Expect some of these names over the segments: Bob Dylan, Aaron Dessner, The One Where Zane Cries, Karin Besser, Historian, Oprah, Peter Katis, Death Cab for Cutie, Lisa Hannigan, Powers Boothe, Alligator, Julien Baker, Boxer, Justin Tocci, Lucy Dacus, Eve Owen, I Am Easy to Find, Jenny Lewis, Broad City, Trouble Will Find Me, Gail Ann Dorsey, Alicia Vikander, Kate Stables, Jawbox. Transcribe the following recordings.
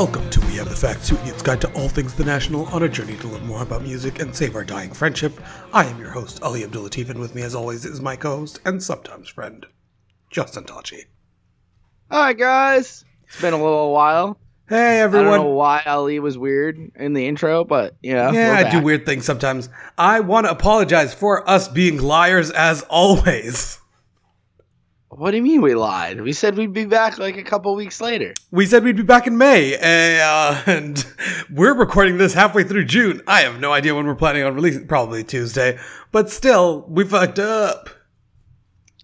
Welcome to We Have the Facts, Hootnet's guide to all things The National, on a journey to learn more about music and save our dying friendship. I am your host, Ali Abdul-Latif, and with me as always is my co-host and sometimes friend, Justin Tocci. Hi guys! It's been a little while. Hey everyone! I don't know why Ali was weird in the intro, but yeah, I do weird things sometimes. I want to apologize for us being liars as always. What do you mean we lied? We said we'd be back like a couple weeks later. We said we'd be back in May, and we're recording this halfway through June. I have no idea when we're planning on releasing. Probably Tuesday, but still, we fucked up.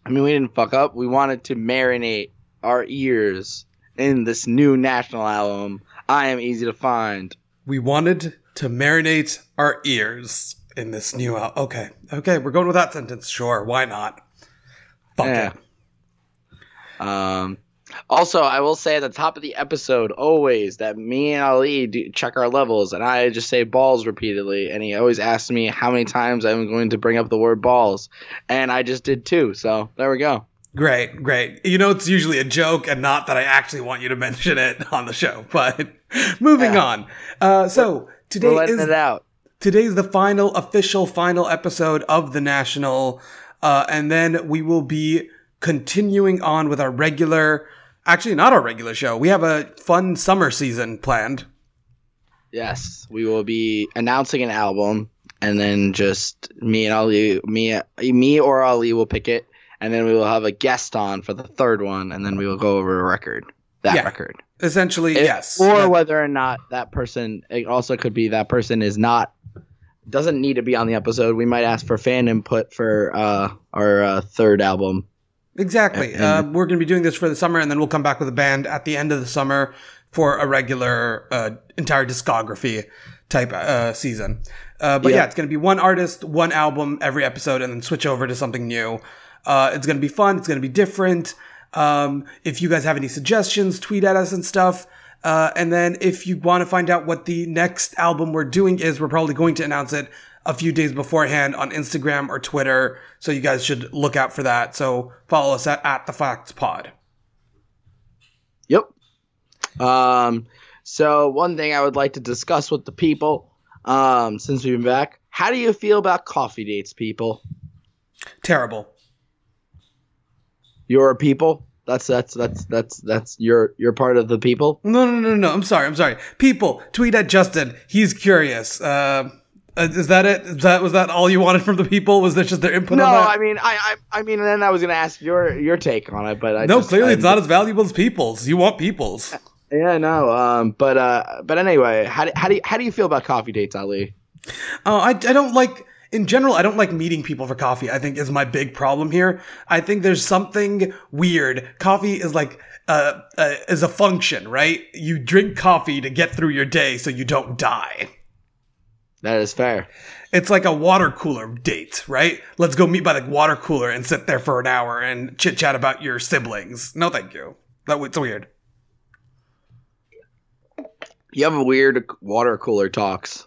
I mean, we didn't fuck up. We wanted to marinate our ears in this new National album, I Am Easy to Find. We wanted to marinate our ears in this new album. Okay, we're going with that sentence. Sure, why not? Fuck it. Also, I will say at the top of the episode always that me and Ali do check our levels, and I just say balls repeatedly, and he always asks me how many times I'm going to bring up the word balls, and I just did two, so there we go. Great. You know, it's usually a joke and not that I actually want you to mention it on the show, but moving on. So today we're letting it out. Today's the final episode of The National, and then we will be continuing on with our regular, actually not our regular show. We have a fun summer season planned. Yes, we will be announcing an album, and then just me or Ali will pick it, and then we will have a guest on for the third one, and then we will go over a record. That record. Essentially, yes. Or whether or not that person, it also could be that person is not, doesn't need to be on the episode. We might ask for fan input for our third album. Exactly. We're going to be doing this for the summer, and then we'll come back with a band at the end of the summer for a regular entire discography type season. But it's going to be one artist, one album every episode, and then switch over to something new. It's going to be fun. It's going to be different. If you guys have any suggestions, tweet at us and stuff. And then if you want to find out what the next album we're doing is, we're probably going to announce it a few days beforehand on Instagram or Twitter, so you guys should look out for that. So follow us at The Facts Pod. Yep. So one thing I would like to discuss with the people, since we've been back, how do you feel about coffee dates, people? Terrible. You're a people? That's you're part of the people? No. I'm sorry. People, tweet at Justin. He's curious. Is that it? Was that all you wanted from the people? Was that just their input on that? No, I mean, I mean, and then I was going to ask your take on it, but clearly it's not as valuable as people's. You want people's. Yeah, no. But anyway, how do you feel about coffee dates, Ali? Oh, I don't like, in general, I don't like meeting people for coffee, I think is my big problem here. I think there's something weird. Coffee is like, is a function, right? You drink coffee to get through your day so you don't die. That is fair. It's like a water cooler date, right? Let's go meet by the water cooler and sit there for an hour and chit chat about your siblings. No, thank you. It's weird. You have a weird water cooler talks.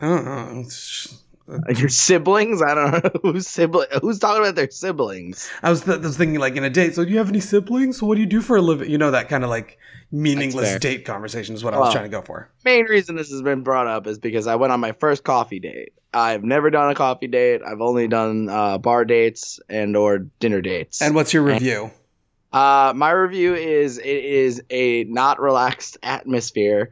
I don't know. Your siblings? I don't know who's talking about their siblings. I was thinking like in a date. So do you have any siblings? What do you do for a living? You know, that kind of like meaningless date conversation is what I was trying to go for. Main reason this has been brought up is because I went on my first coffee date. I've never done a coffee date. I've only done bar dates and or dinner dates. And what's your review? My review is it is a not relaxed atmosphere.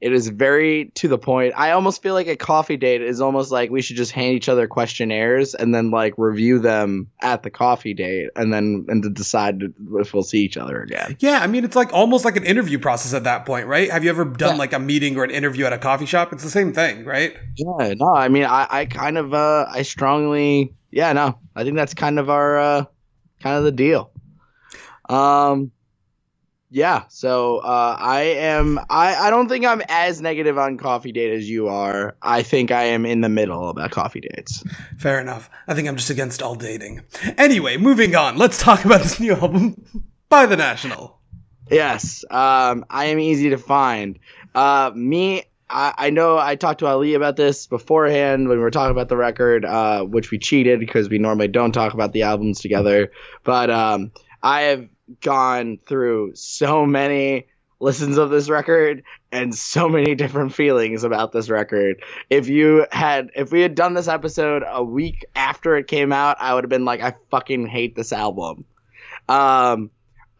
It is very to the point. I almost feel like a coffee date is almost like we should just hand each other questionnaires and then like review them at the coffee date and to decide if we'll see each other again. Yeah, I mean, it's like almost like an interview process at that point, right? Have you ever done like a meeting or an interview at a coffee shop? It's the same thing, right? Yeah, no, I mean, I think that's kind of our kind of the deal. So I don't think I'm as negative on coffee date as you are. I think I am in the middle about coffee dates. Fair enough. I think I'm just against all dating. Anyway, moving on. Let's talk about this new album by The National. Yes. I Am Easy to Find. I know I talked to Ali about this beforehand when we were talking about the record, which we cheated because we normally don't talk about the albums together. But I have gone through so many listens of this record and so many different feelings about this record. If we had done this episode a week after it came out, I would have been like, I fucking hate this album.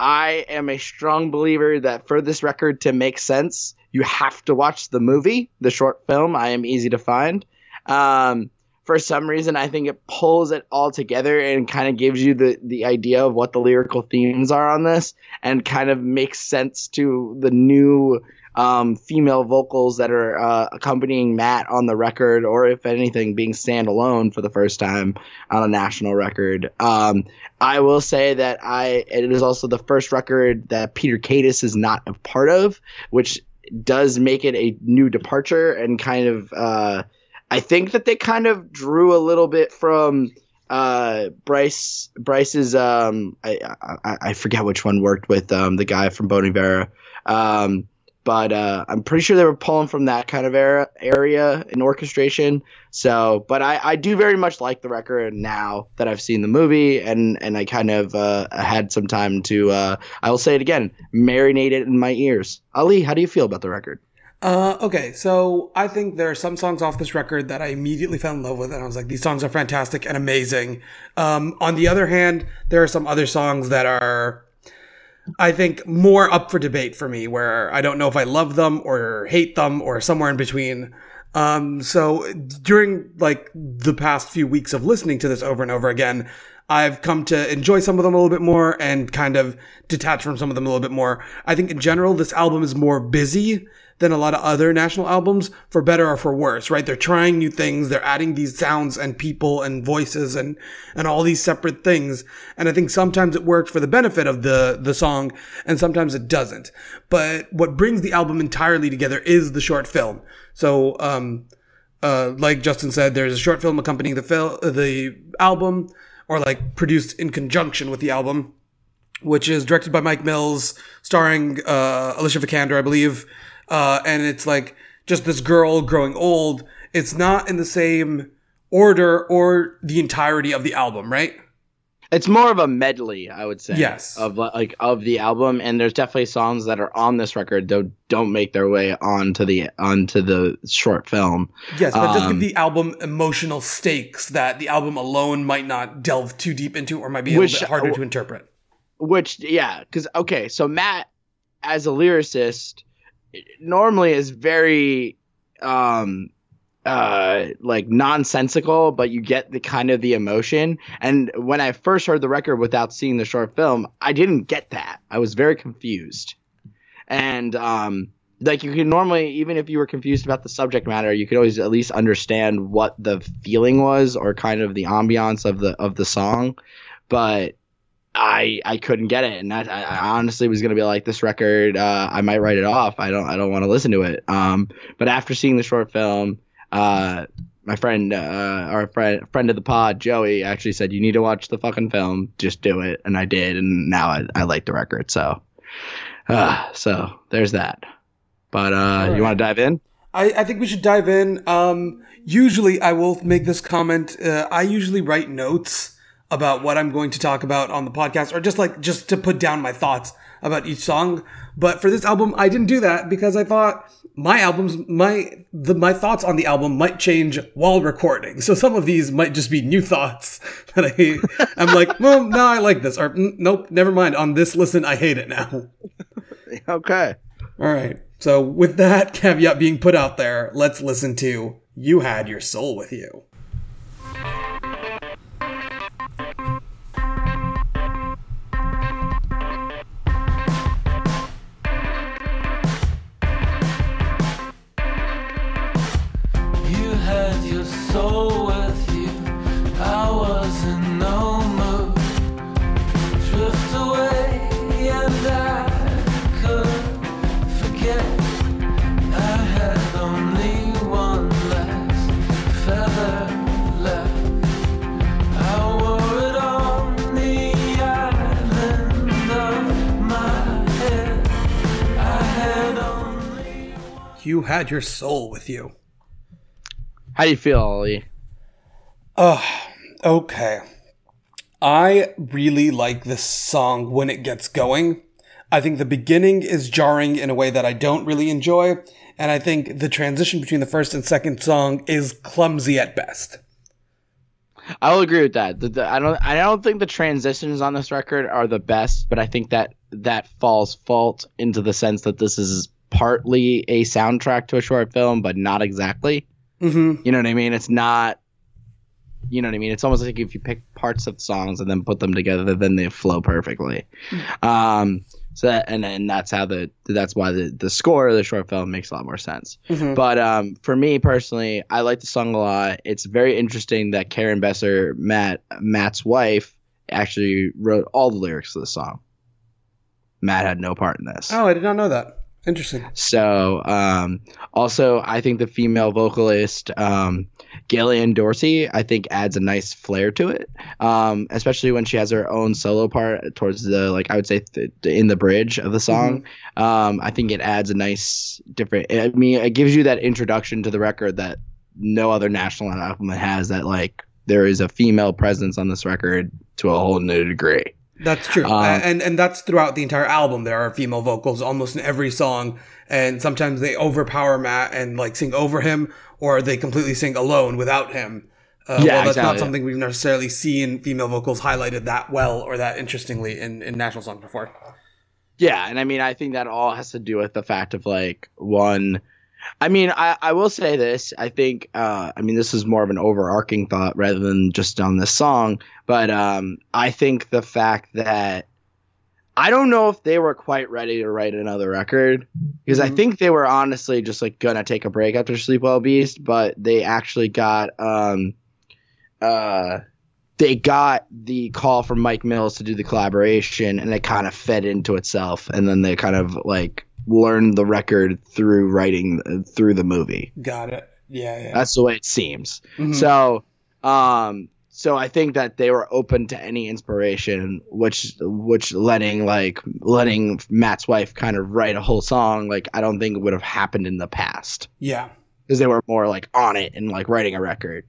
I am a strong believer that for this record to make sense, you have to watch the movie, the short film, I Am Easy to Find. For some reason, I think it pulls it all together and kind of gives you the idea of what the lyrical themes are on this and kind of makes sense to the new female vocals that are accompanying Matt on the record, or if anything, being standalone for the first time on a national record. I will say that it is also the first record that Peter Katis is not a part of, which does make it a new departure and kind of I think that they kind of drew a little bit from Bryce's I forget which one worked with the guy from Bon Iver, but I'm pretty sure they were pulling from that kind of area in orchestration. So, but I do very much like the record now that I've seen the movie, and I kind of had some time to I will say it again, marinate it in my ears. Ali, how do you feel about the record? Okay, so I think there are some songs off this record that I immediately fell in love with, and I was like, these songs are fantastic and amazing. On the other hand, there are some other songs that are, I think, more up for debate for me, where I don't know if I love them or hate them or somewhere in between. So during like the past few weeks of listening to this over and over again, I've come to enjoy some of them a little bit more and kind of detach from some of them a little bit more. I think in general, this album is more busy than a lot of other national albums, for better or for worse, right? They're trying new things. They're adding these sounds and people and voices and all these separate things. And I think sometimes it works for the benefit of the song and sometimes it doesn't. But what brings the album entirely together is the short film. So, like Justin said, there's a short film accompanying the album, or like produced in conjunction with the album, which is directed by Mike Mills, starring Alicia Vikander, I believe. And it's like just this girl growing old. It's not in the same order or the entirety of the album, right? It's more of a medley, I would say. Yes. Of the album, and there's definitely songs that are on this record that don't make their way onto the short film. Yes, but just give the album emotional stakes that the album alone might not delve too deep into, or might be a little bit harder to interpret. Which, yeah, because okay, so Matt, as a lyricist, normally is very like nonsensical, but you get the kind of the emotion. And when I first heard the record without seeing the short film, I didn't get that. I was very confused. And like you can normally, even if you were confused about the subject matter, you could always at least understand what the feeling was or kind of the ambiance of the song. But I couldn't get it, and I honestly was gonna be like, this record, I might write it off. I don't want to listen to it. But after seeing the short film, my friend, friend of the pod, Joey, actually said, you need to watch the fucking film. Just do it, and I did, and now I like the record. So there's that. But right. You want to dive in? I think we should dive in. Usually, I will make this comment. I usually write notes about what I'm going to talk about on the podcast, or just to put down my thoughts about each song. But for this album, I didn't do that because I thought my thoughts on the album might change while recording. So some of these might just be new thoughts that I'm like, well, no, I like this, or nope, never mind. On this listen, I hate it now. Okay. All right. So with that caveat being put out there, let's listen to You Had Your Soul With You. You Had Your Soul With You. How do you feel, Ollie? Okay. I really like this song when it gets going. I think the beginning is jarring in a way that I don't really enjoy, and I think the transition between the first and second song is clumsy at best. I'll agree with that. I don't think the transitions on this record are the best, but I think that falls fault into the sense that this is partly a soundtrack to a short film, but not exactly. Mm-hmm. You know what I mean? It's not. You know what I mean? It's almost like if you pick parts of songs and then put them together, then they flow perfectly. So that's why the score of the short film makes a lot more sense. Mm-hmm. But for me personally, I like the song a lot. It's very interesting that Karin Besser, Matt's wife, actually wrote all the lyrics to the song. Matt had no part in this. Oh, I did not know that. Interesting. So also, I think the female vocalist, Gail Ann Dorsey, I think adds a nice flair to it, especially when she has her own solo part towards the, like, I would say in the bridge of the song. Mm-hmm. I think it adds a nice different, I mean, it gives you that introduction to the record that no other National album has, that like there is a female presence on this record to a whole new degree. That's true. And that's throughout the entire album. There are female vocals almost in every song. And sometimes they overpower Matt and like sing over him, or they completely sing alone without him. Not something we've necessarily seen female vocals highlighted that well or that interestingly in national songs before. Yeah. And I mean, I think that all has to do with the fact of like one. I mean, I will say this. I think, this is more of an overarching thought rather than just on this song. But I think the fact that I don't know if they were quite ready to write another record, because I think they were honestly just like going to take a break after Sleep Well Beast. But they actually got the call from Mike Mills to do the collaboration, and it kind of fed into itself. And then they kind of like learned the record through writing through the movie. Got it. Yeah. That's the way it seems. Mm-hmm. So I think that they were open to any inspiration, which letting Matt's wife kind of write a whole song, like I don't think it would have happened in the past. Yeah. Because they were more like on it and like writing a record.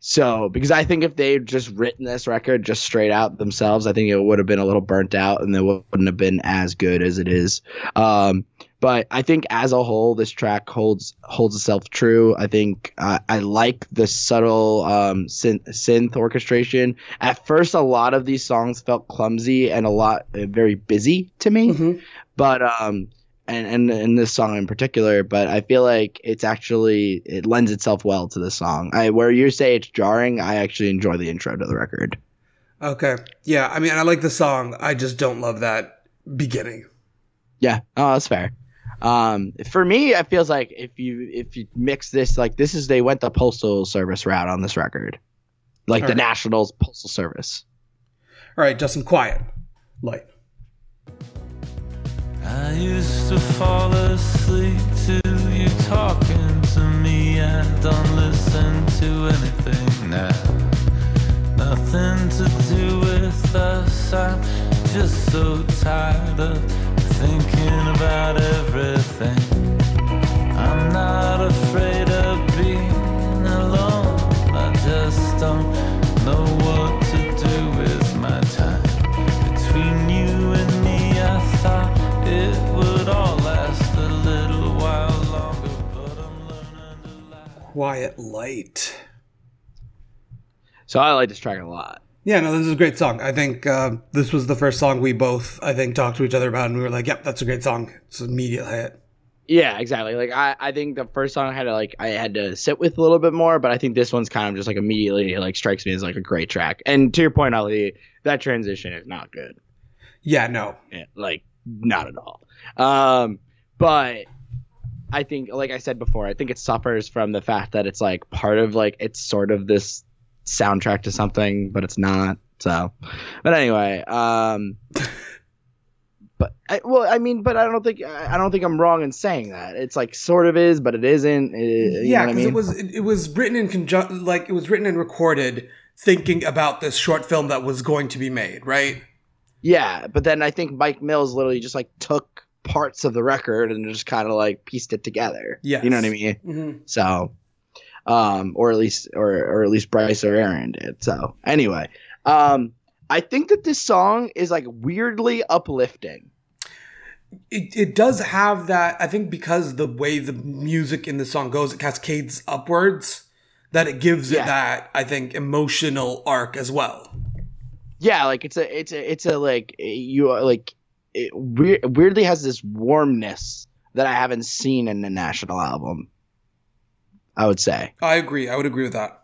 So because I think if they just written this record just straight out themselves, I think it would have been a little burnt out and they wouldn't have been as good as it is. But I think as a whole, this track holds itself true. I think I like the subtle synth orchestration. At first, a lot of these songs felt clumsy and very busy to me. Mm-hmm. But And this song in particular, but I feel like it lends itself well to this song. Where you say it's jarring, I actually enjoy the intro to the record. Okay. Yeah, I mean, I like the song. I just don't love that beginning. Yeah, oh, that's fair. For me, it feels like if you mix this, like this is, they went the Postal Service route on this record. Like the National's Postal Service. All right, Justin, quiet. Light. I used to fall asleep to you talking to me. I don't listen to anything now. Nothing to do with us. I'm just so tired of thinking about everything. I'm not afraid of being alone. I just don't know what to do with my time. Between you and me, I thought it would all last a little while longer, but I'm learning to laugh. Quiet Light. So I like this track a lot. Yeah, no, this is a great song. I think this was the first song we both, I think, talked to each other about, and we were like, yep, that's a great song. It's an immediate hit. Yeah, exactly. Like I think the first song I had to sit with a little bit more, but I think this one's kind of just like immediately like strikes me as like a great track. And to your point, Ali, that transition is not good. Yeah, no. Yeah, like not at all. But I think, like I said before, I think it suffers from the fact that it's like part of like, it's sort of this soundtrack to something, but it's not. So, but anyway, but I don't think I'm wrong in saying that. It's like sort of is, but it isn't. You know what I mean? It was written in conjunction, like it was written and recorded thinking about this short film that was going to be made, right? Yeah, but then I think Mike Mills literally just like took parts of the record and just kind of like pieced it together. Yeah, you know what I mean. Mm-hmm. So, or at least Bryce or Aaron did. So anyway, I think that this song is like weirdly uplifting. It does have that, I think, because the way the music in the song goes, it cascades upwards, that it gives it that, I think, emotional arc as well. Yeah, like it's a like you like it weirdly has this warmness that I haven't seen in the National album, I would say. I agree. I would agree with that.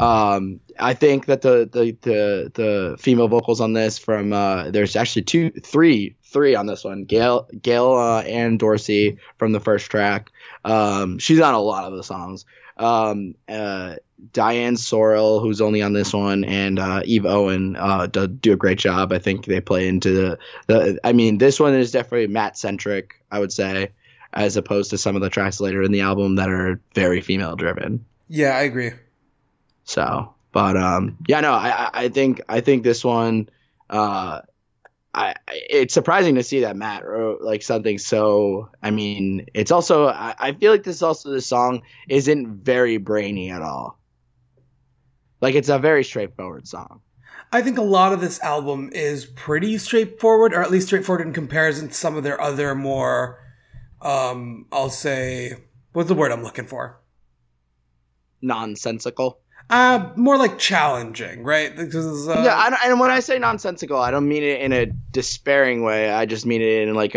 I think that the female vocals on this from there's actually three on this one. Gail Ann Dorsey from the first track. She's on a lot of the songs. Diane Sorrell, who's only on this one, and Eve Owen do a great job. I think they play into the. I mean, this one is definitely Matt-centric, I would say, as opposed to some of the tracks later in the album that are very female-driven. Yeah, I agree. So, but I think this one, it's surprising to see that Matt wrote like something so. I mean, it's also I feel like this song isn't very brainy at all. Like it's a very straightforward song. I think a lot of this album is pretty straightforward, or at least straightforward in comparison to some of their other more. I'll say, what's the word I'm looking for? Nonsensical. More like challenging, right? Because, and when I say nonsensical, I don't mean it in a despairing way. I just mean it in like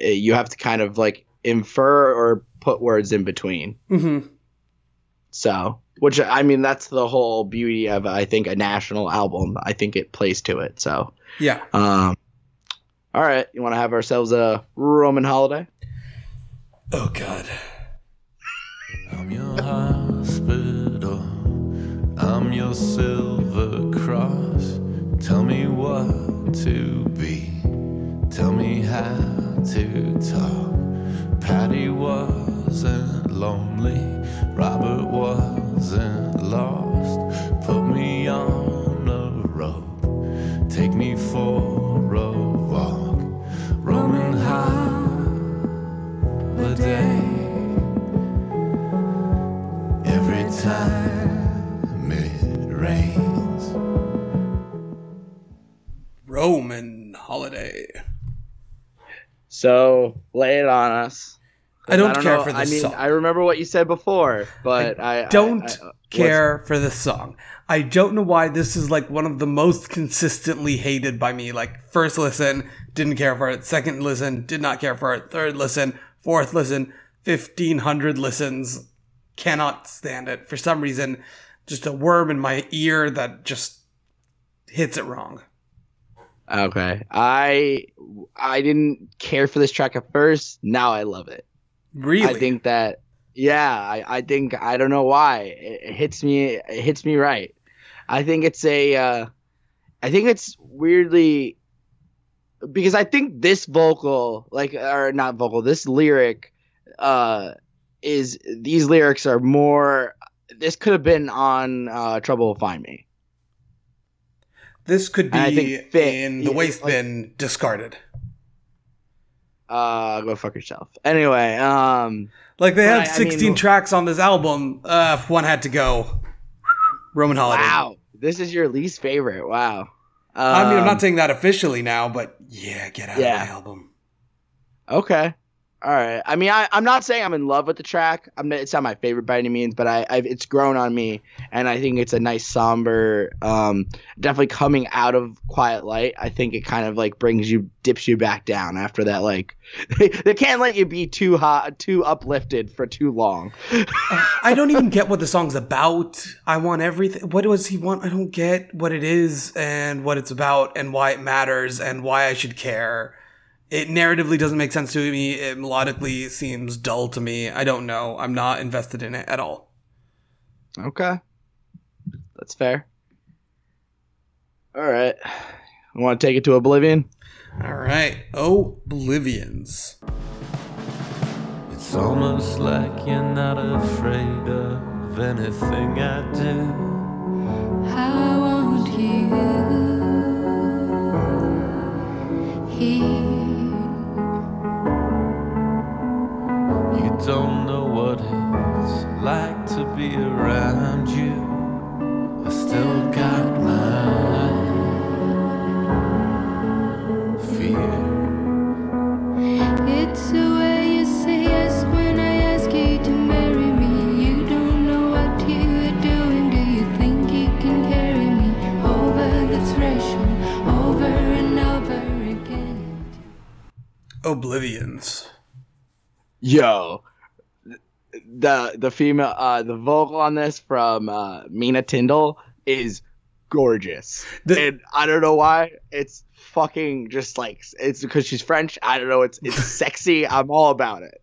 you have to kind of like infer or put words in between. Mm-hmm. So, which I mean, that's the whole beauty of, I think, a National album. I think it plays to it. So, yeah. All right. You want to have ourselves a Roman holiday? Oh, God. I'm your hospital. I'm your silver cross. Tell me what to be. Tell me how to talk. Patty wasn't lonely. Robert wasn't lost. Put me on a rope. Take me for a walk. Roman holiday. Every time. Rains. Roman holiday. So lay it on us. I don't care for this song. I remember what you said before, but I don't care for this song. I don't know why this is like one of the most consistently hated by me. Like first listen, didn't care for it. Second listen, did not care for it. Third listen, fourth listen, 1,500 listens. Cannot stand it for some reason. Just a worm in my ear that just hits it wrong. Okay. I didn't care for this track at first. Now I love it. Really? I think that, yeah, I think, I don't know why. It hits me right. I think it's weirdly, because I think this vocal, like, or not vocal, this lyric these lyrics are more, this could have been on Trouble Will Find Me. This could be in the waste bin, like, discarded. Go fuck yourself. Anyway, like they had 16 tracks on this album. If one had to go, Roman holiday. Wow, this is your least favorite. Wow. I mean, I'm not saying that officially now, but yeah, get out of my album. Okay. All right. I mean, I'm not saying I'm in love with the track. It's not my favorite by any means, but it's grown on me, and I think it's a nice somber, definitely coming out of Quiet Light. I think it kind of like dips you back down after that. Like they can't let you be too hot, too uplifted for too long. I don't even get what the song's about. I want everything. What does he want? I don't get what it is and what it's about and why it matters and why I should care. It narratively doesn't make sense to me. It melodically seems dull to me. I don't know. I'm not invested in it at all. Okay. That's fair. All right. I want to take it to Oblivion. All right. Oblivions. It's almost like you're not afraid of anything I do. How won't you hear? Don't know what it's like to be around you. I still got my fear. Oblivions. Yo, the female, the vocal on this from Mina Tindall is gorgeous. And I don't know why. It's fucking just like, it's because she's French. I don't know. It's sexy. I'm all about it.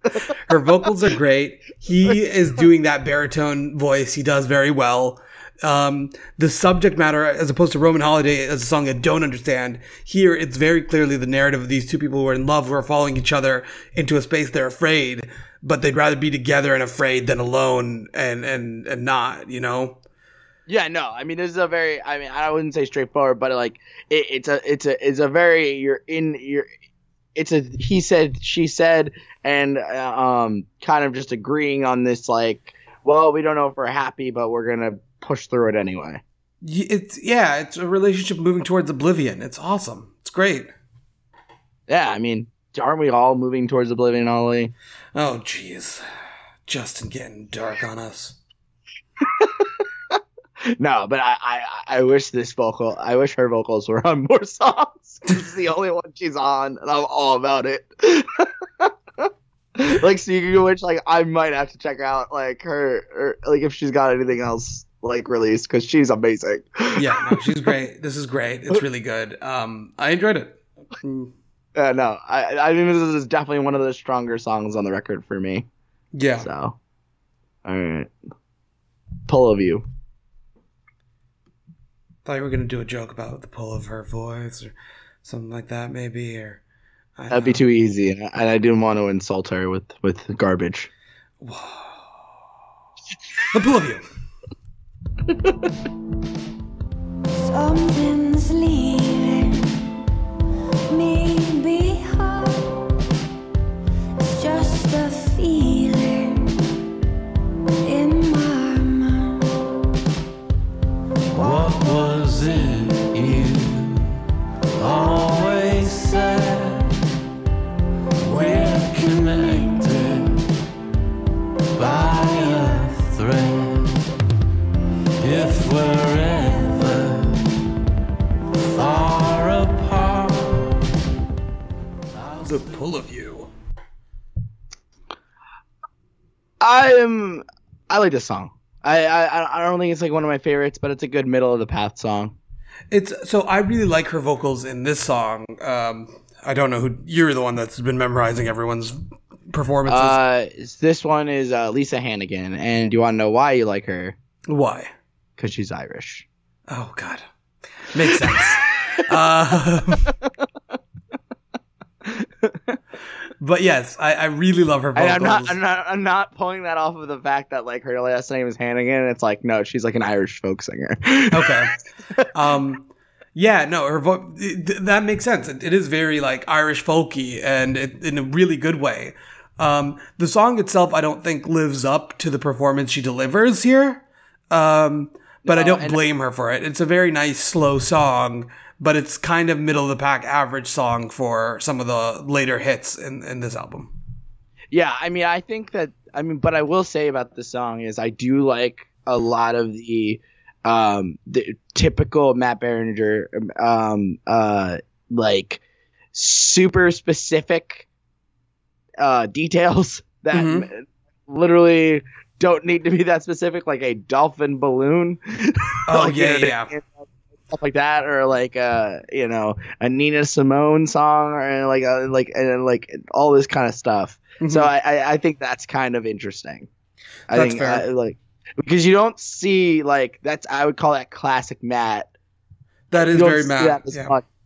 Her vocals are great. He is doing that baritone voice. He does very well. The subject matter, as opposed to Roman Holiday as a song I don't understand, here it's very clearly the narrative of these two people who are in love, who are following each other into a space they're afraid, but they'd rather be together and afraid than alone and not, you know? Yeah, no, I mean, this is a very, I mean, I wouldn't say straightforward, but like, it's a very, he said, she said, and kind of just agreeing on this, like, well, we don't know if we're happy, but we're going to push through it anyway. It's a relationship moving towards oblivion. It's awesome. It's great. Yeah, I mean, aren't we all moving towards oblivion, Ollie? Oh, jeez. Justin getting dark on us. No, but I wish I wish her vocals were on more songs. It's the only one she's on, and I'm all about it. Like, speaking of which, like, I might have to check out, like, her, or, like, if she's got anything else, like, released, because she's amazing. Yeah, no, she's great. This is great. It's really good. I enjoyed it. No, I mean, this is definitely one of the stronger songs on the record for me. Yeah. So, all right. Pull of you. Thought you were going to do a joke about the pull of her voice or something like that, maybe. Or that'd be too easy, and I didn't want to insult her with garbage. Whoa. The pull of you. Something's leaving me behind. It's just a feeling in my mind. What was it you always said? We're connected by a thread. If we're ever far apart, how's the pull of you? I like this song. I don't think it's like one of my favorites, but it's a good middle of the path song. I really like her vocals in this song. I don't know who you're the one that's been memorizing everyone's performances. This one is Lisa Hannigan, and do you want to know why you like her? Why? Because she's Irish. Oh, God. Makes sense. But yes, I really love her vocals. I'm not pulling that off of the fact that like her last name is Hannigan. It's like, no, she's like an Irish folk singer. Okay. Yeah, no, her that makes sense. It is very like Irish folky, and in a really good way. The song itself, I don't think lives up to the performance she delivers here. But I don't blame her for it. It's a very nice, slow song, but it's kind of middle-of-the-pack average song for some of the later hits in this album. Yeah, I mean, but I will say about this song is I do like a lot of the typical Matt Berninger, like, super specific details that literally don't need to be that specific, like a dolphin balloon. Oh, like, yeah. Stuff like that, or like a Nina Simone song, or like all this kind of stuff. Mm-hmm. So I think that's kind of interesting. I think fair. Because you don't see like that's, I would call that classic Matt. That is very Matt.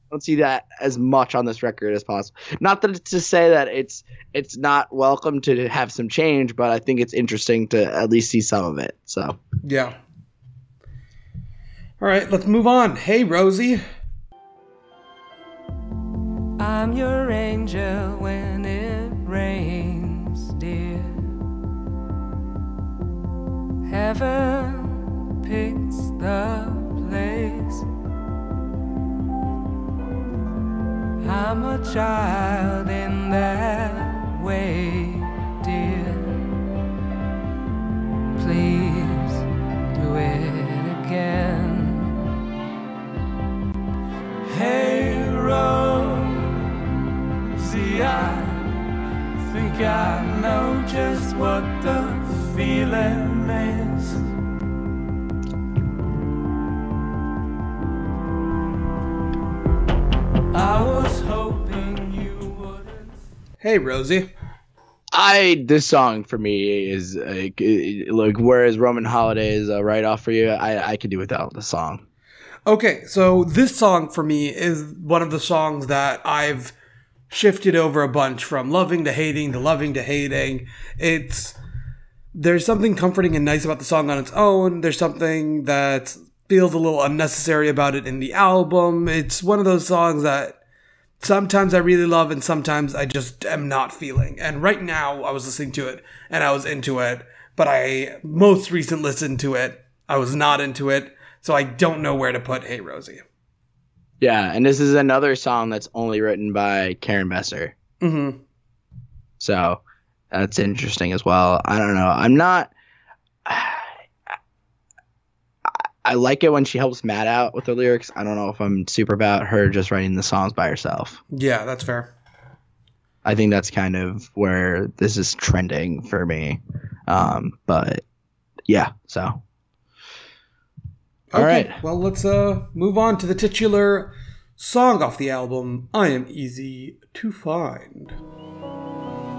Don't see that as much on this record as possible. Not that to say that it's not welcome to have some change, but I think it's interesting to at least see some of it. So yeah. All right, let's move on. Hey, Rosie. I'm your angel when it rains, dear. Heaven picks the place. I'm a child in that way, dear. Please do it again. Hey, Rosie, think I know just what the feeling is. I was hoping you wouldn't. Hey, Rosie. This song for me is like, whereas Roman Holiday is a write-off for you, I can do without the song. Okay, so this song for me is one of the songs that I've shifted over a bunch from loving to hating to loving to hating. There's something comforting and nice about the song on its own. There's something that feels a little unnecessary about it in the album. It's one of those songs that sometimes I really love and sometimes I just am not feeling. And right now I was listening to it and I was into it, but I most recent listened to it, I was not into it. So I don't know where to put Hey Rosie. Yeah, and this is another song that's only written by Karin Besser. Mm-hmm. So that's interesting as well. I don't know. I'm not... I like it when she helps Matt out with the lyrics. I don't know if I'm super about her just writing the songs by herself. Yeah, that's fair. I think that's kind of where this is trending for me. But yeah, so... Okay, all right. Well, let's move on to the titular song off the album, I Am Easy to Find.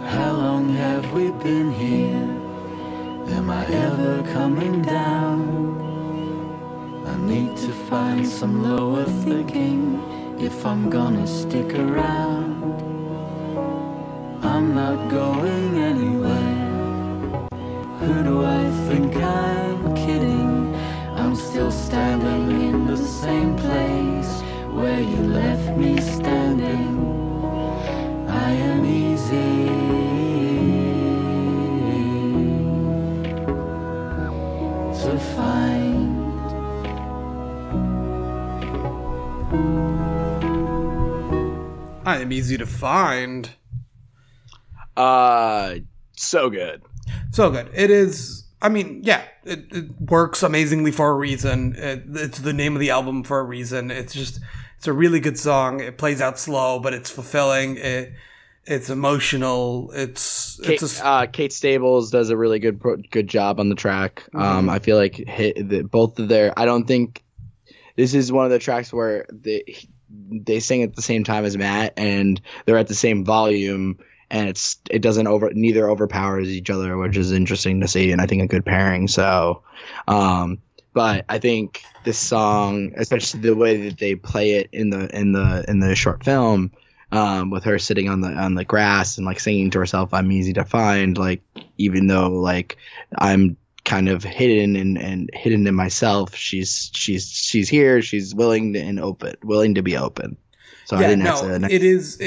How long have we been here? Am I ever coming down? I need to find some lower thinking if I'm gonna stick around. I'm not going anywhere. Who do I think I'm kidding? I'm still standing in the same place where you left me standing. I am easy to find. I am easy to find. So good. So good. It is... I mean, yeah, it works amazingly for a reason. It's the name of the album for a reason. It's a really good song. It plays out slow, but it's fulfilling. It's emotional. Kate Stables does a really good job on the track. Mm-hmm. I feel like both of their. I don't think this is one of the tracks where they sing at the same time as Matt, and they're at the same volume. And it doesn't neither overpowers each other, which is interesting to see, and I think a good pairing. So, but I think this song, especially the way that they play it in the short film, with her sitting on the grass and like singing to herself, "I'm easy to find," like even though like I'm kind of hidden and hidden in myself, she's here, she's willing to be open. So yeah, I didn't have to. It is.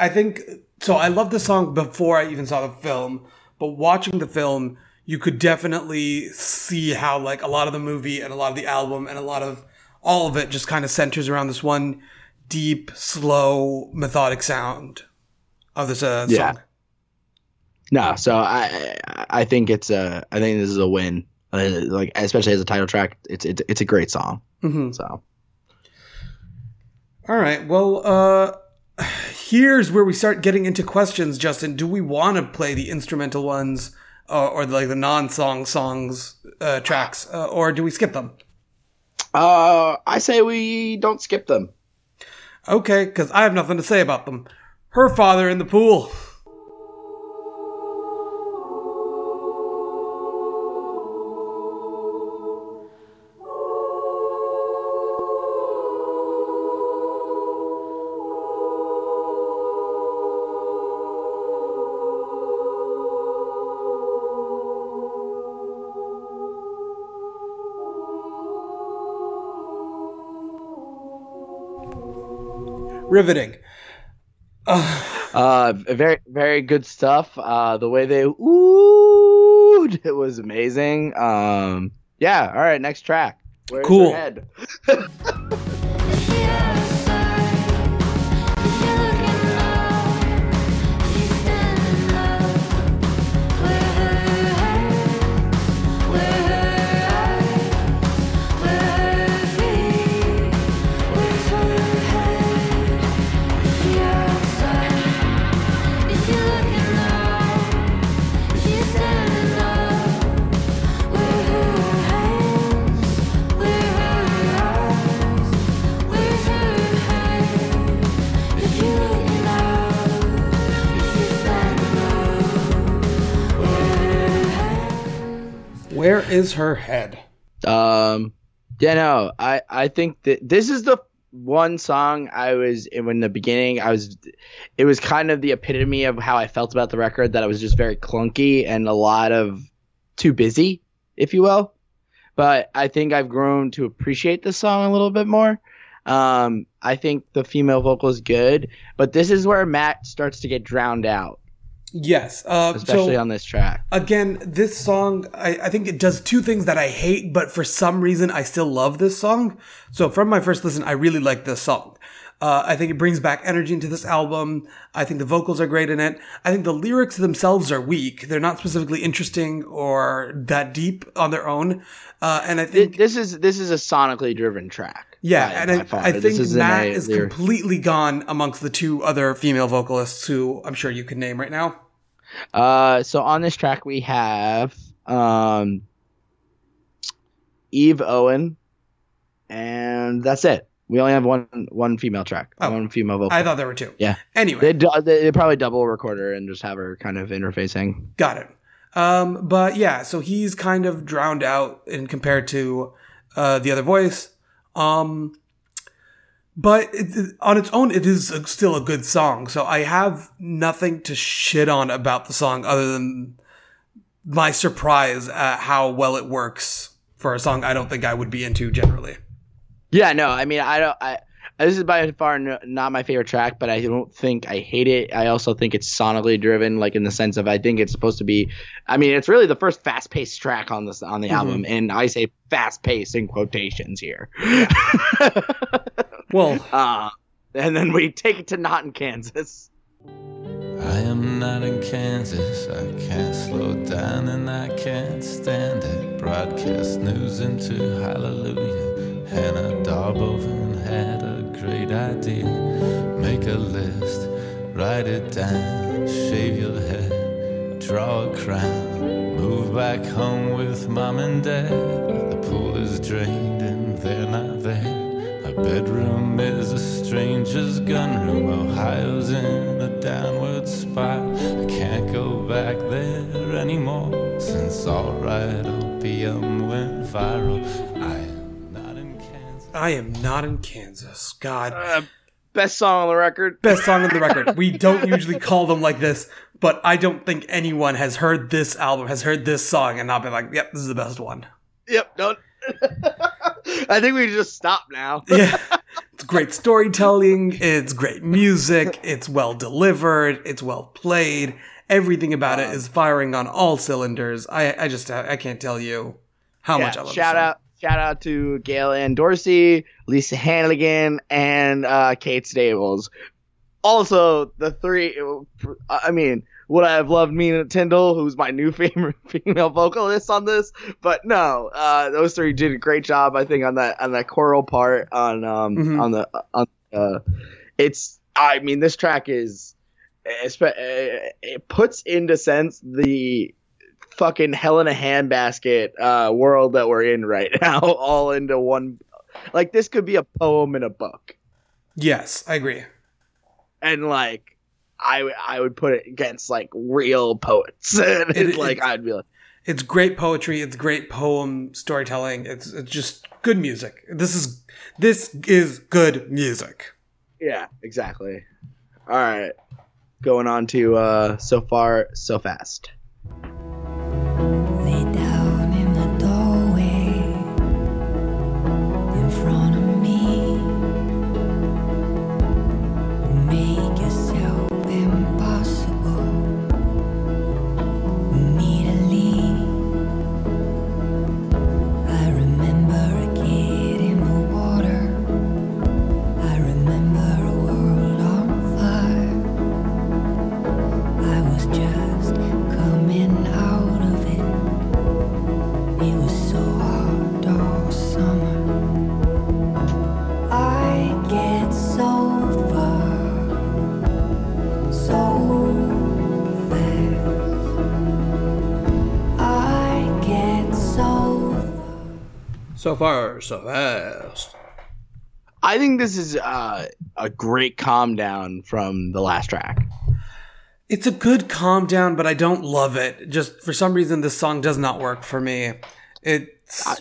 I think. So I loved the song before I even saw the film, but watching the film, you could definitely see how like a lot of the movie and a lot of the album and a lot of all of it just kind of centers around this one deep, slow, methodic sound of this song. No, so I think this is a win. Like especially as a title track, it's a great song. Mm-hmm. So, all right, well. Here's where we start getting into questions, Justin. Do we want to play the instrumental ones or like the non-song songs tracks, or do we skip them? I say we don't skip them. Okay, because I have nothing to say about them. Her father in the pool. Riveting. Very, very good stuff. The way they oohed, it was amazing. Yeah. All right. Next track. Where's cool. Your head? Where is her head? I think that this is the one song I was in the beginning. It was kind of the epitome of how I felt about the record, that it was just very clunky and a lot of too busy, if you will. But I think I've grown to appreciate this song a little bit more. I think the female vocal is good, but this is where Matt starts to get drowned out. Yes. Especially on this track. Again, this song, I think it does two things that I hate, but for some reason I still love this song. So from my first listen, I really like this song. I think it brings back energy into this album. I think the vocals are great in it. I think the lyrics themselves are weak. They're not specifically interesting or that deep on their own. And I think this is a sonically driven track. Yeah, I think Matt is completely gone amongst the two other female vocalists who I'm sure you can name right now. So on this track we have Eve Owen, and that's it. We only have one female track, one female vocal. I thought there were two. Yeah. Anyway. They probably double record her and just have her kind of interfacing. Got it. But yeah, so he's kind of drowned out in compared to the other voice. But on its own, it is still a good song. So I have nothing to shit on about the song other than my surprise at how well it works for a song I don't think I would be into generally. Yeah, no, I mean, this is by far not my favorite track, but I don't think I hate it. I also think it's sonically driven, like in the sense of I think it's supposed to be. I mean, it's really the first fast-paced track on the album, and I say fast-paced in quotations here. Well, and then we take it to Not in Kansas. I am not in Kansas, I can't slow down and I can't stand it. Broadcast news into hallelujah. Hannah Darboven had a great idea. Make a list, write it down, shave your head, draw a crown. Move back home with mom and dad. The pool is drained and they're not there. A bedroom is a stranger's gun room. Ohio's in a downward spiral. I can't go back there anymore. Since alright opium went viral, I am not in Kansas. God. Best song on the record. Best song on the record. We don't usually call them like this, but I don't think anyone has heard this album, has heard this song, and not been like, yep, this is the best one. Yep, don't. I think we just stop now. Yeah. It's great storytelling. It's great music. It's well delivered. It's well played. Everything about it is firing on all cylinders. I can't tell you how much I love it. Shout out to Gail Ann Dorsey, Lisa Hannigan, and Kate Stables. Also, the three, I mean, would I have loved Mina Tindall, who's my new favorite female vocalist on this? But no, those three did a great job, I think, on that choral part. I mean, this track is, it puts into sense the fucking hell in a handbasket world that we're in right now, all into one. Like, this could be a poem in a book. Yes, I agree. And like, I would put it against like real poets. I'd be like, it's great poetry. It's great poem storytelling. It's just good music. This is good music. Yeah, exactly. All right, going on to So Far So Fast. So far, so fast. I think this is a great calm down from the last track. It's a good calm down, but I don't love it. Just for some reason, this song does not work for me. It's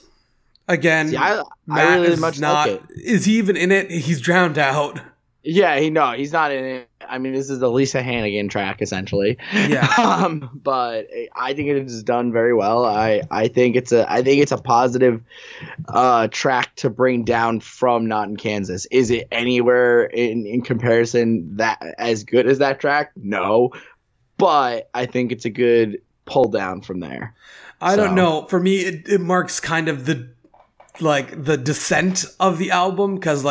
again, see, Matt really is much not. Like it. Is he even in it? He's drowned out. Yeah, he's not in it. I mean, this is the Lisa Hannigan track, essentially. Yeah. But I think it is done very well. I think it's a positive track to bring down from Not in Kansas. Is it anywhere in comparison that as good as that track? No. But I think it's a good pull down from there. I don't know. For me, it marks kind of the descent of the album, because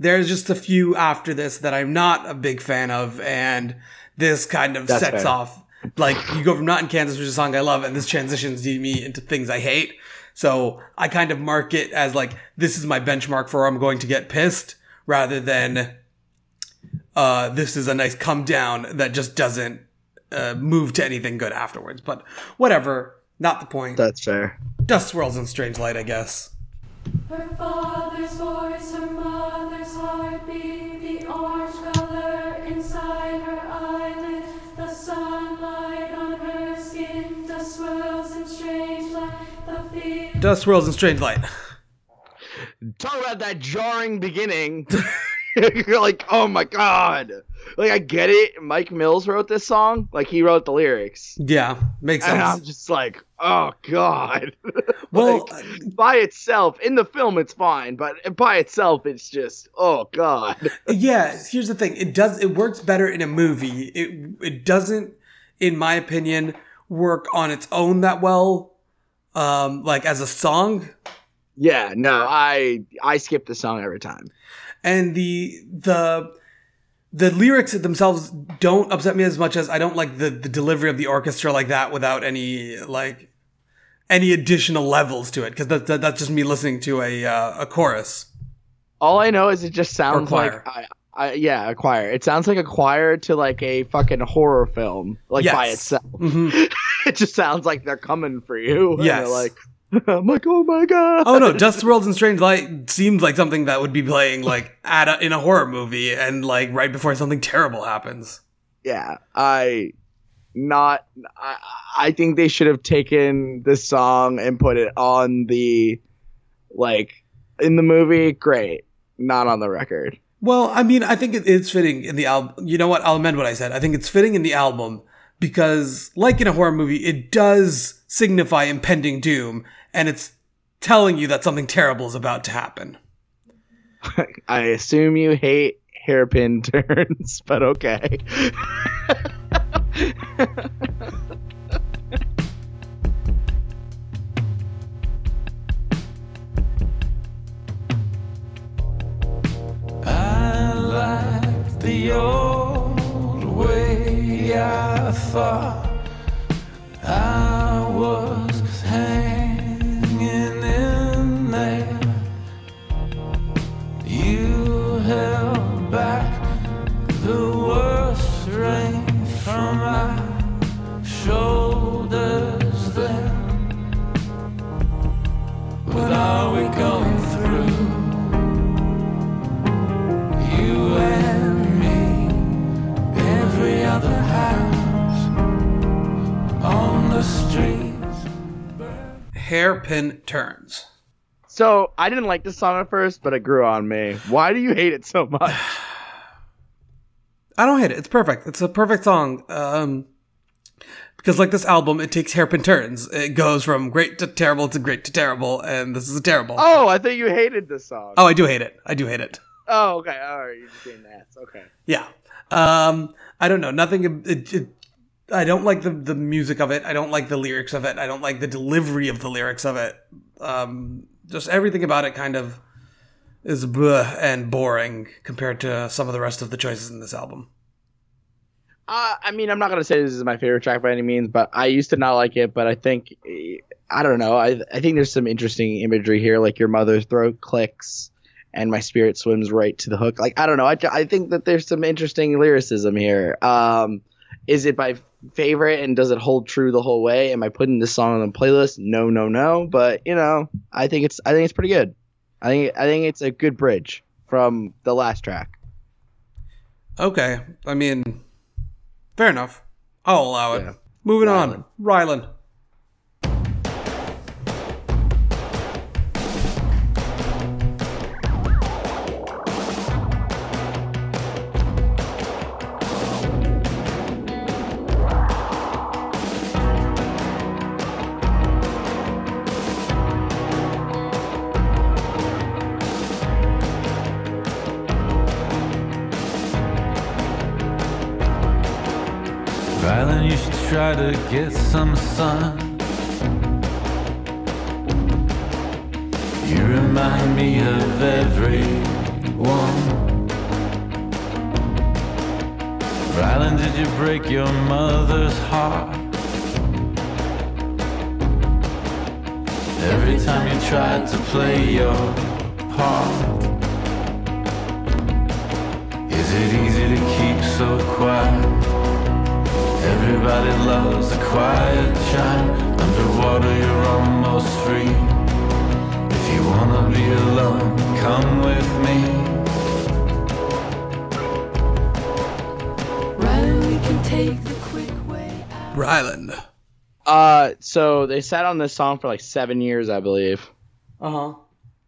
there's just a few after this that I'm not a big fan of, and this kind of sets off. You go from Not in Kansas, which is a song I love, and this transitions me into things I hate. So I kind of mark it as this is my benchmark for where I'm going to get pissed, rather than this is a nice come down that just doesn't move to anything good afterwards. But whatever, not the point. That's fair. Dust swirls in strange light, I guess. Her father's voice, her mother's heartbeat, the orange color inside her eyelid, the sunlight on her skin, dust swirls in strange light, the feeling. Dust swirls in strange light. Talk about that jarring beginning. You're oh my god. I get it. Mike Mills wrote this song. He wrote the lyrics. Yeah, makes sense. And I'm just oh god. Well, by itself, in the film it's fine, but by itself it's just, oh god. Yeah, here's the thing. It works better in a movie. It doesn't, in my opinion, work on its own that well, as a song. Yeah, no, I skip the song every time. And the lyrics themselves don't upset me as much as I don't like the delivery of the orchestra like that without any additional levels to it. Because that's just me listening to a chorus. All I know is it just sounds like... a choir. It sounds like a choir to a fucking horror film. Yes. By itself. Mm-hmm. It just sounds like they're coming for you. Yes. And they're I'm oh my god. Oh no, Dust Swirls in Strange Light seems like something that would be playing in a horror movie and right before something terrible happens. Yeah, I think they should have taken this song and put it on the in the movie, great, not on the record. Well, I mean, I think it's fitting in the album. You know what? I'll amend what I said. I think it's fitting in the album because in a horror movie, it does signify impending doom, and it's telling you that something terrible is about to happen. I assume you hate hairpin turns, but okay. I like the old way. I thought I was hanging in there. You held back the worst rain from my shoulders then. What are we going through? You and me, every other house on the streets. Hairpin turns. So I didn't like this song at first, but it grew on me. Why do you hate it so much? I don't hate it. It's perfect. It's a perfect song. Because this album, it takes hairpin turns. It goes from great to terrible to great to terrible, and this is a terrible. Oh, I thought you hated this song. Oh, I do hate it. I do hate it. Oh, okay. All right. You're just being ass. Okay. Yeah. I don't know. Nothing. I don't like the music of it. I don't like the lyrics of it. I don't like the delivery of the lyrics of it. Just everything about it kind of is bleh and boring compared to some of the rest of the choices in this album. I mean, I'm not going to say this is my favorite track by any means, but I used to not like it. But I think, I don't know, I think there's some interesting imagery here, your mother's throat clicks and my spirit swims right to the hook. I don't know. I think that there's some interesting lyricism here. Is it my favorite and does it hold true the whole way? Am I putting this song on the playlist? No. But I think it's pretty good. I think it's a good bridge from the last track. Okay, I mean, fair enough. I'll allow it. Yeah. Moving on. Rylan. Try to get some sun. You remind me of everyone. Rylan, did you break your mother's heart? Every time you tried to play your part. Is it easy to keep so quiet? Everybody loves a quiet chime. Underwater you're almost free. If you wanna be alone, come with me. Rylan, we can take the quick way out. Rylan. So they sat on this song for like 7 years, I believe.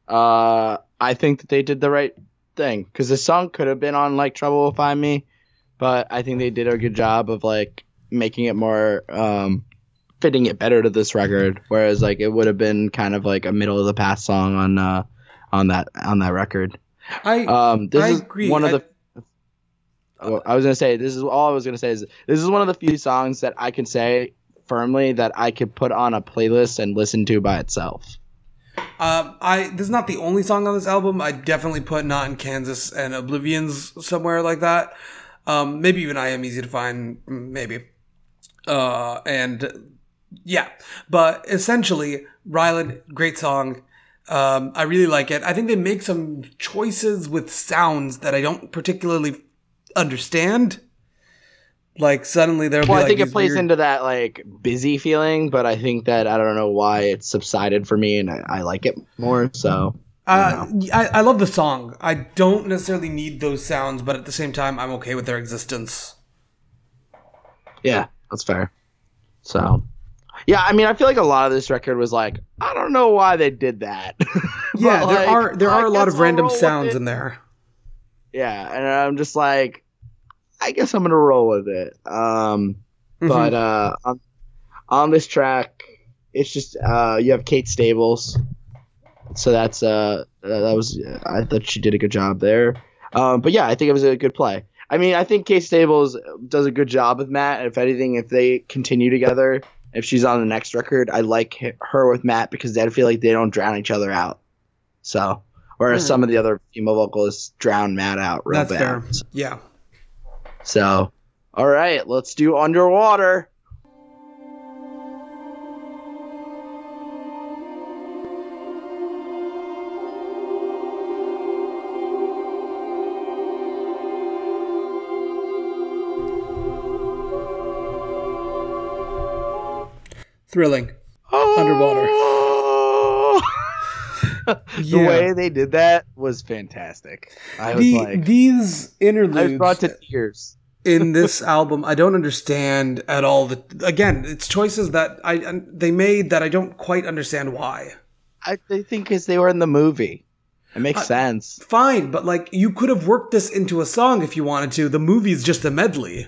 I think that they did the right thing, because this song could have been on like Trouble Will Find Me, but I think they did a good job of like making it more fitting it better to this record, whereas like it would have been kind of like a middle of the past song on that record. This is one of the few songs that I can say firmly that I could put on a playlist and listen to by itself. This is not the only song on this album. I definitely put Not in Kansas and Oblivions somewhere like that. Maybe even I Am Easy to Find, maybe. But essentially, Rylan, great song. I really like it. I think they make some choices with sounds that I don't particularly understand. Like, suddenly there will be like... Well, I think it plays into that, like, busy feeling, but I think that I don't know why it subsided for me, and I like it more, so... I love the song. I don't necessarily need those sounds, but at the same time, I'm okay with their existence. Yeah, that's fair. So, yeah, I mean, I feel like a lot of this record was like, I don't know why they did that. Yeah, like, there are a lot of random sounds in there. Yeah, and I'm just like, I guess I'm gonna roll with it. But on this track, it's just you have Kate Stables. So that's I thought she did a good job there. But yeah, I think it was a good play. I mean, I think Kate Stables does a good job with Matt. If anything, if they continue together, if she's on the next record, I like her with Matt because I feel like they don't drown each other out. So, whereas some of the other female vocalists drown Matt out real bad. That's fair. Yeah. So, all right, let's do Underwater. Thrilling. Underwater. The way they did that was fantastic. These interludes I was brought to tears. In this album, I don't understand at all. It's choices that they made that I don't quite understand why. I think because they were in the movie. It makes sense. Fine, but like you could have worked this into a song if you wanted to. The movie's just a medley.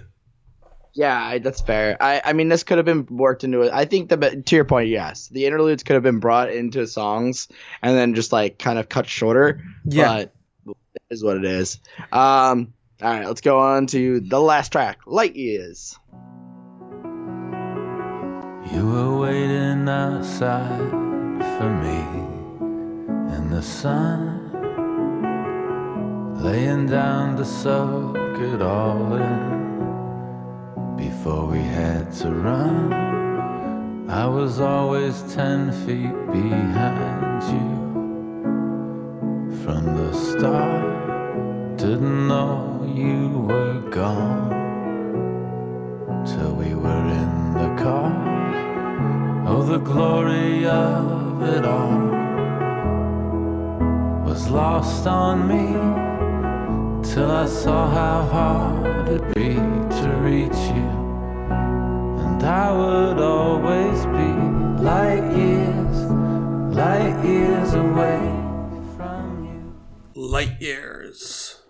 Yeah, that's fair. I mean, this could have been worked into it. I think to your point, yes, the interludes could have been brought into songs and then just like kind of cut shorter. Yeah, but that is what it is. All right, let's go on to the last track, Light Years. You were waiting outside for me in the sun, laying down to soak it all in. Before we had to run, I was always 10 feet behind you. From the start, didn't know you were gone till we were in the car. Oh, the glory of it all was lost on me. Till I saw how hard it'd be to reach you. and I would always be light years away from you. Light years.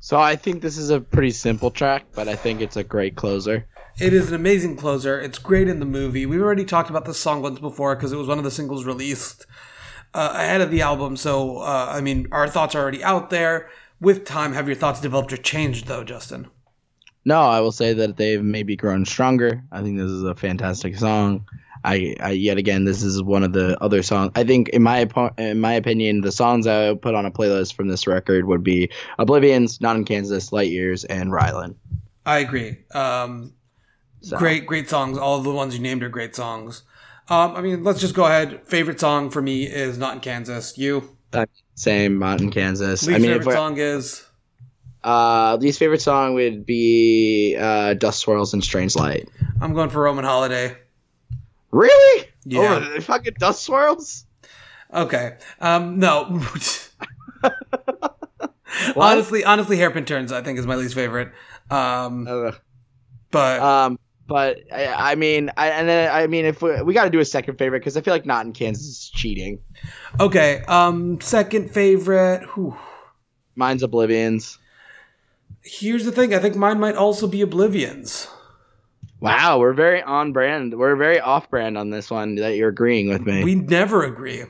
So I think this is a pretty simple track, but I think it's a great closer. It is an amazing closer. It's great in the movie. We've already talked about this song once before because it was one of the singles released ahead of the album. So, I mean, our thoughts are already out there. With time, have your thoughts developed or changed, though, Justin? No, I will say that they've maybe grown stronger. I think this is a fantastic song. I yet again, this is one of the other songs. I think, in my opinion, the songs I would put on a playlist from this record would be Oblivions, Not in Kansas, Light Years, and Rylan. I agree. So. Great songs. All the ones you named are great songs. I mean, let's just go ahead. Favorite song for me is Not in Kansas. You? Same, Not in Kansas. Least favorite song is? Least favorite song would be Dust Swirls and Strange Light. I'm going for Roman Holiday. Really? Yeah. Oh, fucking Dust Swirls? Okay. No. Honestly, Hairpin Turns, I think, is my least favorite. But I mean, if we got to do a second favorite because I feel like Not in Kansas is cheating. Okay. Second favorite. Whew. Mine's Oblivions. Here's the thing. I think mine might also be Oblivions. Wow, we're very on brand. We're very off brand on this one. That you're agreeing with me. We never agree.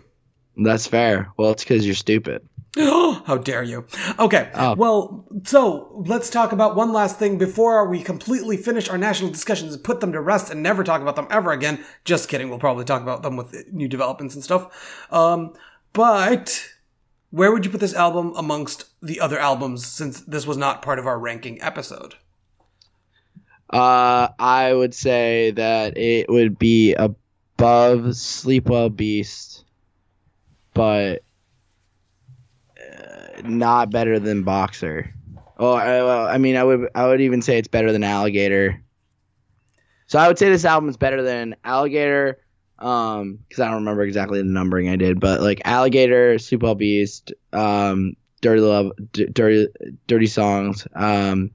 That's fair. Well, it's because you're stupid. How dare you? Okay. Oh. Well, so let's talk about one last thing before we completely finish our national discussions and put them to rest and never talk about them ever again. Just kidding. We'll probably talk about them with new developments and stuff. But where would you put this album amongst the other albums since this was not part of our ranking episode? I would say that it would be above Sleep Well Beast, but... not better than Boxer. Oh, I would even say it's better than Alligator. So I would say this album is better than Alligator, because I don't remember exactly the numbering I did, but like Alligator, Sleep Well Beast, Dirty Love, Dirty Songs, and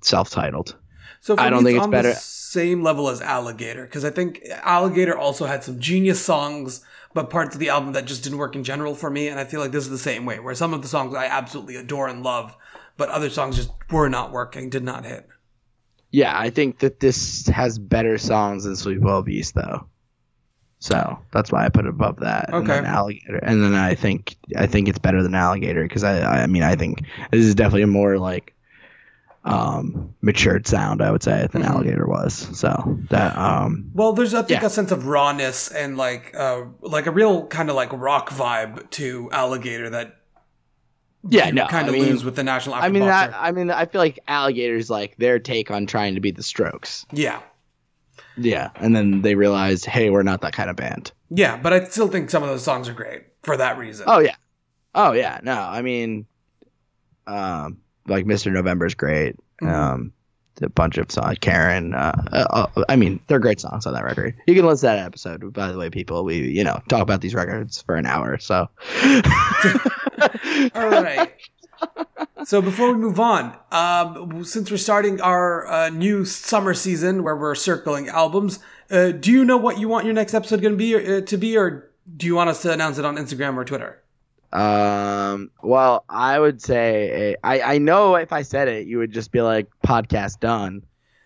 self-titled. So I don't think it's better. The same level as Alligator, because I think Alligator also had some genius songs, but parts of the album that just didn't work in general for me. And I feel like this is the same way, where some of the songs I absolutely adore and love, but other songs just were not working, did not hit. Yeah, I think that this has better songs than Sleep Well Beast, though. So that's why I put it above that. Okay. And then Alligator. And then I think it's better than Alligator, because I think this is definitely a more like matured sound, I would say, than Alligator was. So that well, there's I think a sense of rawness and like a real kind of like rock vibe to Alligator that lose with the National. I feel like Alligator's like their take on trying to be the Strokes. Yeah, and then they realized, hey, we're not that kind of band. Yeah, but I still think some of those songs are great for that reason. Oh yeah, no, I mean. Like Mr. November's great. A bunch of songs. Karin. They're great songs on that record. You can listen to that episode, by the way, people. We, talk about these records for an hour. So, all right. So before we move on, since we're starting our new summer season where we're circling albums, do you know what you want your next episode going to be, or do you want us to announce it on Instagram or Twitter? Well, I would say I know if I said it, you would just be like, podcast done.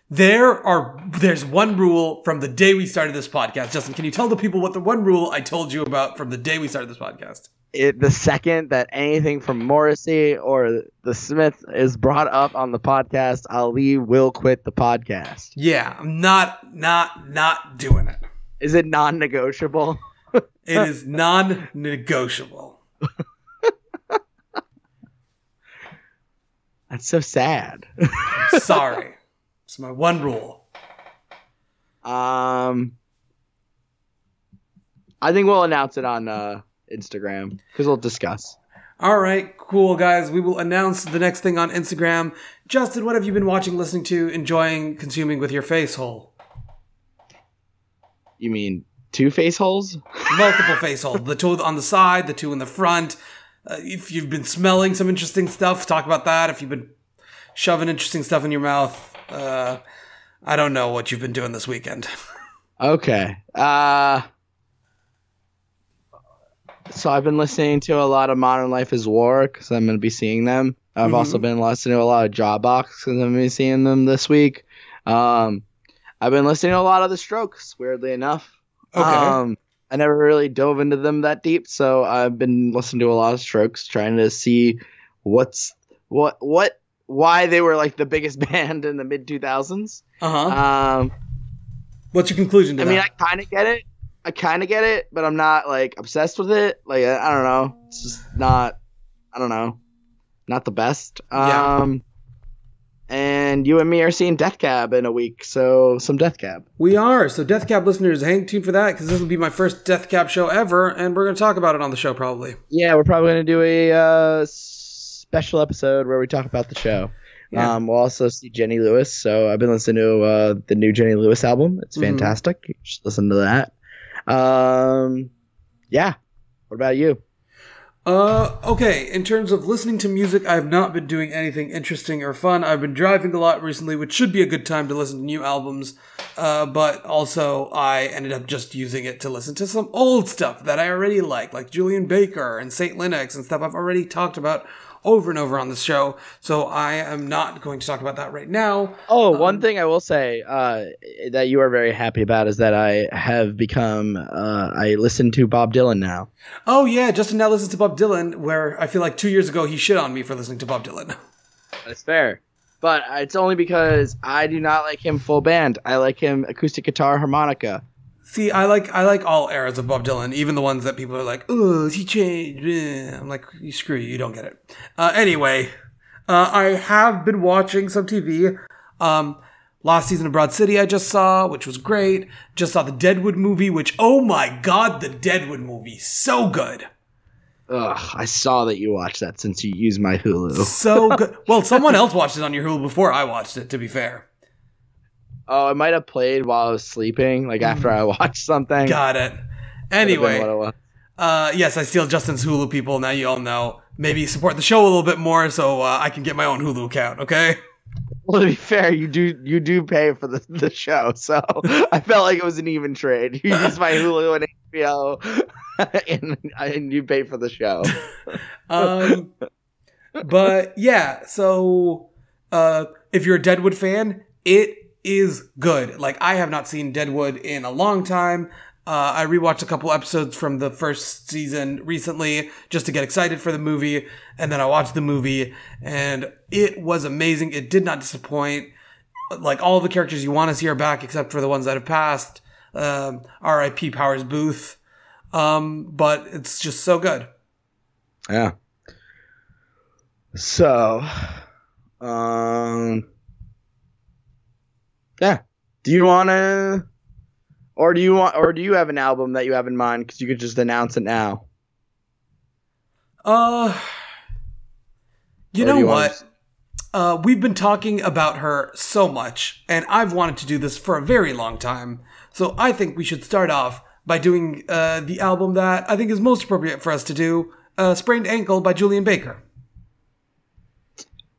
There's one rule from the day we started this podcast. Justin, can you tell the people what the one rule I told you about from the day we started this podcast? The second that anything from Morrissey or the Smiths is brought up on the podcast, Ali will quit the podcast. Yeah, I'm not doing it. Is it non-negotiable? It is non-negotiable. That's so sad. I'm sorry. It's my one rule. I think we'll announce it on Instagram because we'll discuss. All right, cool, guys. We will announce the next thing on Instagram. Justin, what have you been watching, listening to, enjoying, consuming with your face hole? You mean... 2 face holes? Multiple face holes. The 2 on the side, the 2 in the front. If you've been smelling some interesting stuff, talk about that. If you've been shoving interesting stuff in your mouth. I don't know what you've been doing this weekend. Okay. So I've been listening to a lot of Modern Life is War because I'm going to be seeing them. I've also been listening to a lot of Jawbox because I'm going to be seeing them this week. I've been listening to a lot of The Strokes, weirdly enough. Okay. I never really dove into them that deep, so I've been listening to a lot of Strokes, trying to see why they were like the biggest band in the mid 2000s. What's your conclusion to that? I mean, I kind of get it, but I'm not like obsessed with it. Like, I don't know. It's just not, I don't know, not the best. And you and me are seeing Death Cab in a week, so some Death Cab. We are. So Death Cab listeners, hang tuned for that, because this will be my first Death Cab show ever, and we're going to talk about it on the show probably. Yeah, we're probably going to do a special episode where we talk about the show. Yeah. We'll also see Jenny Lewis. So I've been listening to the new Jenny Lewis album. It's fantastic. You should listen to that. Yeah. What about you? Okay. In terms of listening to music, I've not been doing anything interesting or fun. I've been driving a lot recently, which should be a good time to listen to new albums. But also I ended up just using it to listen to some old stuff that I already like Julien Baker and St. Linux and stuff I've already talked about over and over on the show. So I am not going to talk about that right now. Oh, one thing I will say that you are very happy about is that I have become, I listen to Bob Dylan now. Oh yeah. Justin now listens to Bob Dylan, where I feel like 2 years ago he shit on me for listening to Bob Dylan. That's fair. But it's only because I do not like him full band. I like him acoustic guitar, harmonica. See, I like all eras of Bob Dylan, even the ones that people are like, oh, he changed. I'm like, screw you, you don't get it. Anyway, I have been watching some TV. Last season of Broad City I just saw, which was great. Just saw the Deadwood movie, which, oh my God, the Deadwood movie, so good. Ugh, I saw that you watched that since you used my Hulu. So good. Well, someone else watched it on your Hulu before I watched it, to be fair. Oh, I might have played while I was sleeping, like after I watched something. Got it. Anyway, yes, I steal Justin's Hulu, people. Now you all know. Maybe support the show a little bit more so I can get my own Hulu account, okay? Well, to be fair, you do pay for the show, so I felt like it was an even trade. You use my Hulu and HBO, and you pay for the show. But yeah, so if you're a Deadwood fan, it is good. Like, I have not seen Deadwood in a long time. I rewatched a couple episodes from the first season recently just to get excited for the movie, and then I watched the movie, and it was amazing. It did not disappoint. Like, all the characters you want to see are back, except for the ones that have passed. R.I.P. Powers Booth. But it's just so good. Yeah. So, yeah. Do you have an album that you have in mind? Because you could just announce it now. You know what? We've been talking about her so much, and I've wanted to do this for a very long time. So I think we should start off by doing the album that I think is most appropriate for us to do, Sprained Ankle by Julien Baker.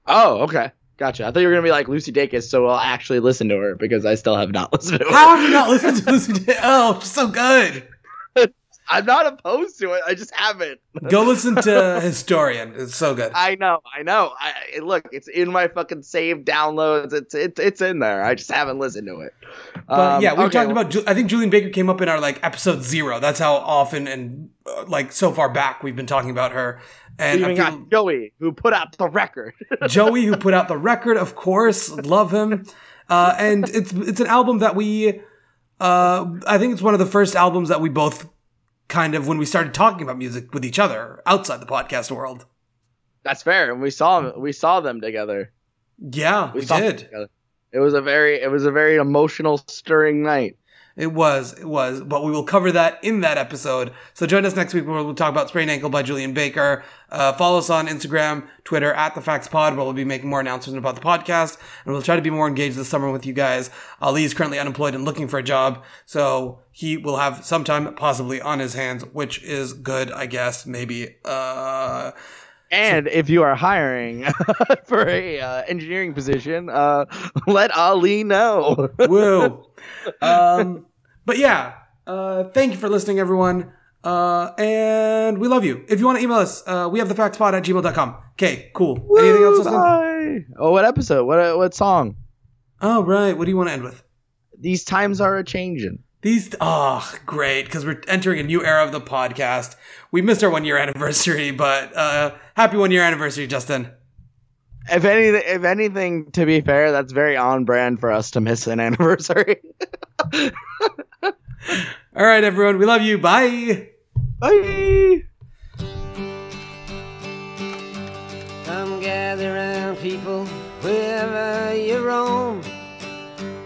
Oh, okay. Gotcha. I thought you were going to be like Lucy Dacus, so I'll actually listen to her, because I still have not listened to her. How have you not listened to Lucy Dacus? Oh, she's so good. I'm not opposed to it. I just haven't. Go listen to Historian. It's so good. I know. Look, it's in my fucking saved downloads. It's in there. I just haven't listened to it. But yeah, we were talking about, I think Julien Baker came up in our like episode 0. That's how often and like so far back we've been talking about her. And even got Joey, who put out the record. Joey, who put out the record, of course. Love him. And it's an album that we... I think it's one of the first albums that we both kind of... When we started talking about music with each other outside the podcast world. That's fair. And we saw them together. Yeah, we did. It was a very emotional, stirring night. It was. But we will cover that in that episode. So join us next week where we'll talk about Sprained Ankle by Julien Baker. Follow us on Instagram, Twitter, @TheFactsPod, where we'll be making more announcements about the podcast. And we'll try to be more engaged this summer with you guys. Ali is currently unemployed and looking for a job. So he will have some time possibly on his hands, which is good, I guess. Maybe. And if you are hiring for a engineering position, let Ali know. Woo. But yeah, thank you for listening, everyone. And we love you. If you want to email us, we have thefactspod@gmail.com. Okay, cool. Woo, anything else? Bye. Oh, what episode? What song? Oh, right. What do you want to end with? These times are a-changin'. Great, because we're entering a new era of the podcast. We missed our 1-year anniversary, but happy 1-year anniversary, Justin. If anything, to be fair, that's very on brand for us to miss an anniversary. All right, everyone. We love you. Bye. Bye. Come gather round, people, wherever you roam,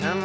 Some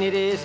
It is